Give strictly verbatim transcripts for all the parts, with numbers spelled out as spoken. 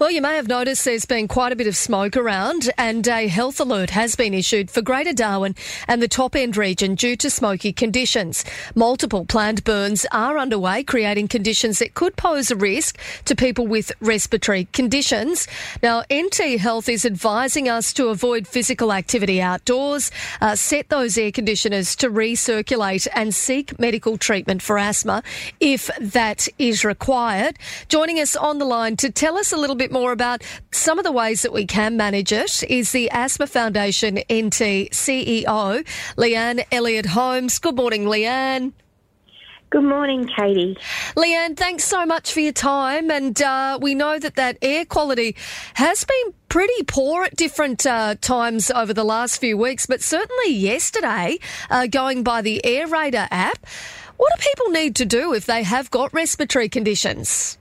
Well, you may have noticed there's been quite a bit of smoke around, and a health alert has been issued for Greater Darwin and the Top End region due to smoky conditions. Multiple planned burns are underway, creating conditions that could pose a risk to people with respiratory conditions. Now, N T Health is advising us to avoid physical activity outdoors, uh, set those air conditioners to recirculate, and seek medical treatment for asthma if that is required. Joining us on the line to tell us a little bit more about some of the ways that we can manage it is the Asthma Foundation N T C E O, Leanne Elliott-Holmes. Good morning, Leanne. Good morning, Katie. Leanne, thanks so much for your time. And uh, we know that that air quality has been pretty poor at different uh, times over the last few weeks, but certainly yesterday, uh, going by the Air Rator app. What do people need to do if they have got respiratory conditions?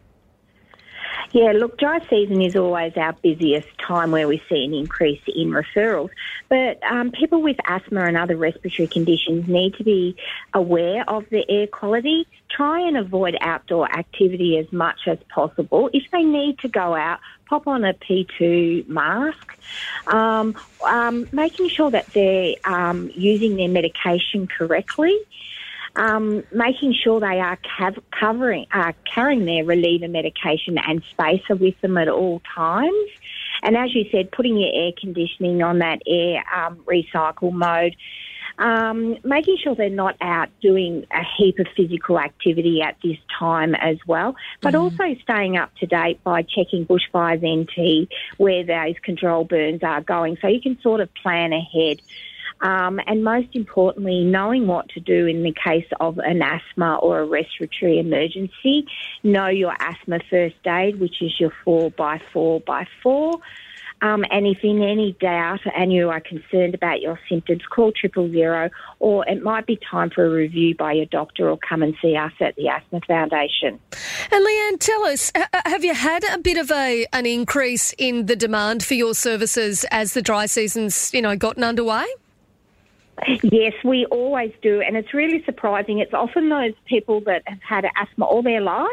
Yeah, look, dry season is always our busiest time where we see an increase in referrals. But um, people with asthma and other respiratory conditions need to be aware of the air quality. Try and avoid outdoor activity as much as possible. If they need to go out, pop on a P two mask. Um, um, making sure that they're um, using their medication correctly. Um, making sure they are cav- covering, uh, carrying their reliever medication and spacer with them at all times. And as you said, putting your air conditioning on that air um, recycle mode. Um, making sure they're not out doing a heap of physical activity at this time as well, but mm. also staying up to date by checking bushfires N T, where those control burns are going. So you can sort of plan ahead. Um, and most importantly, knowing what to do in the case of an asthma or a respiratory emergency. Know your asthma first aid, which is your four by four by four. Um, and if in any doubt and you are concerned about your symptoms, call triple zero, or it might be time for a review by your doctor, or come and see us at the Asthma Foundation. And Leanne, tell us, have you had a bit of a an increase in the demand for your services as the dry season's, you know, gotten underway? Yes, we always do, and it's really surprising. It's often those people that have had asthma all their life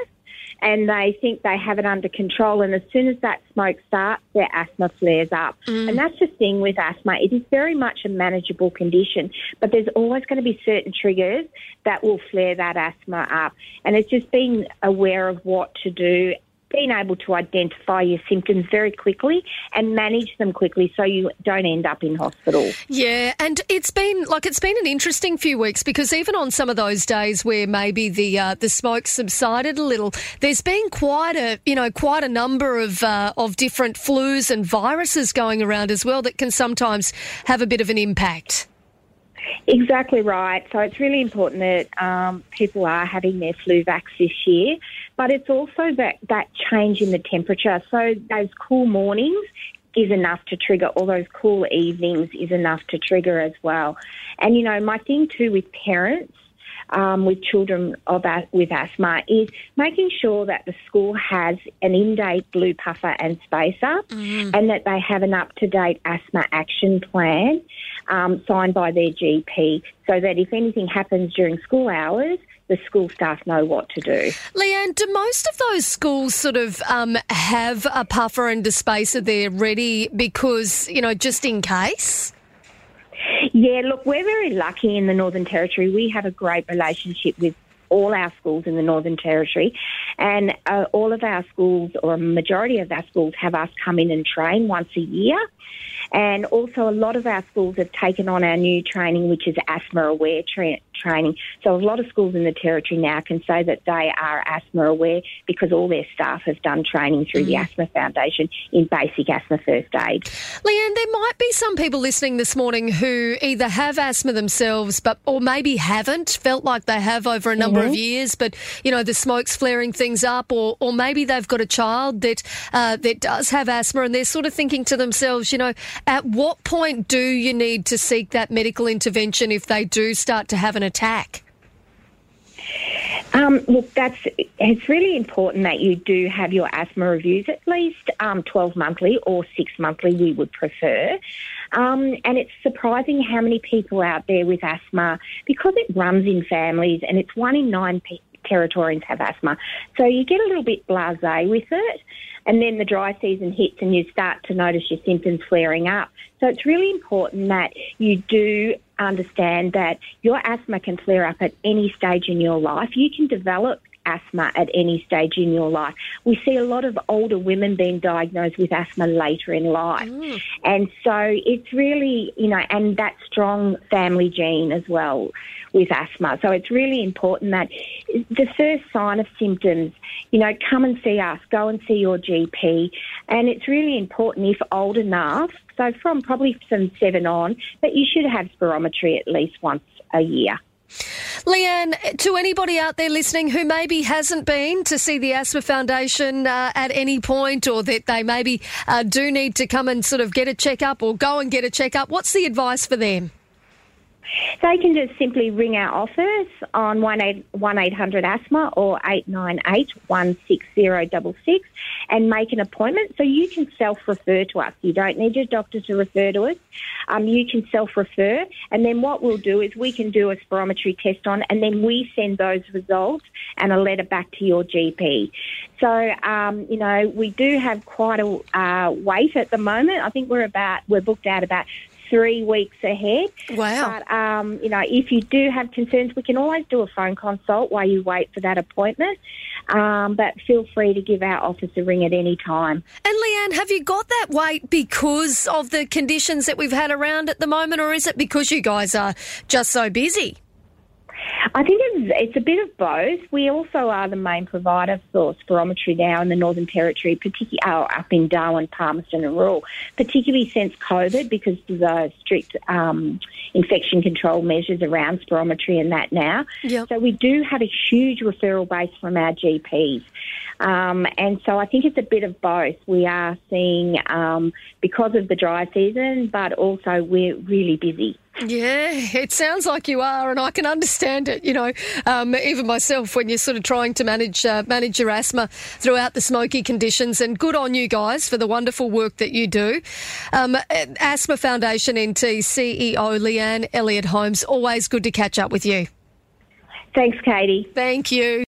and they think they have it under control, and as soon as that smoke starts, their asthma flares up. Mm. And that's the thing with asthma. It is very much a manageable condition, but there's always going to be certain triggers that will flare that asthma up. And it's just being aware of what to do, being able to identify your symptoms very quickly and manage them quickly so you don't end up in hospital. Yeah, and it's been like it's been an interesting few weeks, because even on some of those days where maybe the uh, the smoke subsided a little, there's been quite a you know quite a number of uh, of different flus and viruses going around as well that can sometimes have a bit of an impact. Exactly right. So it's really important that um, people are having their flu vax this year, but it's also that, that change in the temperature. So those cool mornings is enough to trigger, or those cool evenings is enough to trigger as well. And, you know, my thing too with parents um, with children of with asthma is making sure that the school has an in-date blue puffer and spacer, mm. and that they have an up-to-date asthma action plan Um, signed by their G P, so that if anything happens during school hours, the school staff know what to do. Leanne, do most of those schools sort of um, have a puffer and a spacer there ready because, you know, just in case? Yeah, look, we're very lucky in the Northern Territory. We have a great relationship with all our schools in the Northern Territory, and uh, all of our schools, or a majority of our schools, have us come in and train once a year. And also a lot of our schools have taken on our new training, which is asthma aware tra- training. So a lot of schools in the Territory now can say that they are asthma aware because all their staff have done training through mm. the Asthma Foundation in basic asthma first aid. Leanne, there might be some people listening this morning who either have asthma themselves but or maybe haven't, felt like they have over a number mm-hmm. of years, but, you know, the smoke's flaring things up, or, or maybe they've got a child that uh, that does have asthma, and they're sort of thinking to themselves, you know, at what point do you need to seek that medical intervention if they do start to have an attack? Um, look, that's it's really important that you do have your asthma reviews at least um, twelve monthly or six monthly, we would prefer. Um, and it's surprising how many people out there with asthma, because it runs in families and it's one in nine people, Territorians have asthma. So you get a little bit blasé with it, and then the dry season hits and you start to notice your symptoms flaring up. So it's really important that you do understand that your asthma can flare up at any stage in your life. You can develop asthma at any stage in your life. We see a lot of older women being diagnosed with asthma later in life. Mm. And so it's really, you know, and that strong family gene as well with asthma. So it's really important that the first sign of symptoms, you know, come and see us, go and see your G P. And it's really important if old enough, so from probably from seven on, that you should have spirometry at least once a year. Leanne, to anybody out there listening who maybe hasn't been to see the Asthma Foundation uh, at any point, or that they maybe uh, do need to come and sort of get a check-up or go and get a check-up, what's the advice for them? They can just simply ring our office on one eight hundred asthma or eight nine eight, one six zero six six and make an appointment. So you can self-refer to us. You don't need your doctor to refer to us. Um, you can self-refer, and then what we'll do is we can do a spirometry test on, and then we send those results and a letter back to your G P. So, um, you know, we do have quite a uh, wait at the moment. I think we're about, we're booked out about three weeks ahead. Wow. But, um, you know, if you do have concerns, we can always do a phone consult while you wait for that appointment. Um, but feel free to give our office a ring at any time. And, Leanne, have you got that wait because of the conditions that we've had around at the moment, or is it because you guys are just so busy? I think it's, it's a bit of both. We also are the main provider for spirometry now in the Northern Territory, particularly oh, up in Darwin, Palmerston and rural, particularly since COVID, because there's a strict um, infection control measures around spirometry and that now. Yep. So we do have a huge referral base from our G Ps. Um, and so I think it's a bit of both. We are seeing, um, because of the dry season, but also we're really busy. Yeah, it sounds like you are, and I can understand it, you know, um, even myself when you're sort of trying to manage uh, manage your asthma throughout the smoky conditions. And good on you guys for the wonderful work that you do. Um, Asthma Foundation N T C E O Leanne Elliott-Holmes, always good to catch up with you. Thanks, Katie. Thank you.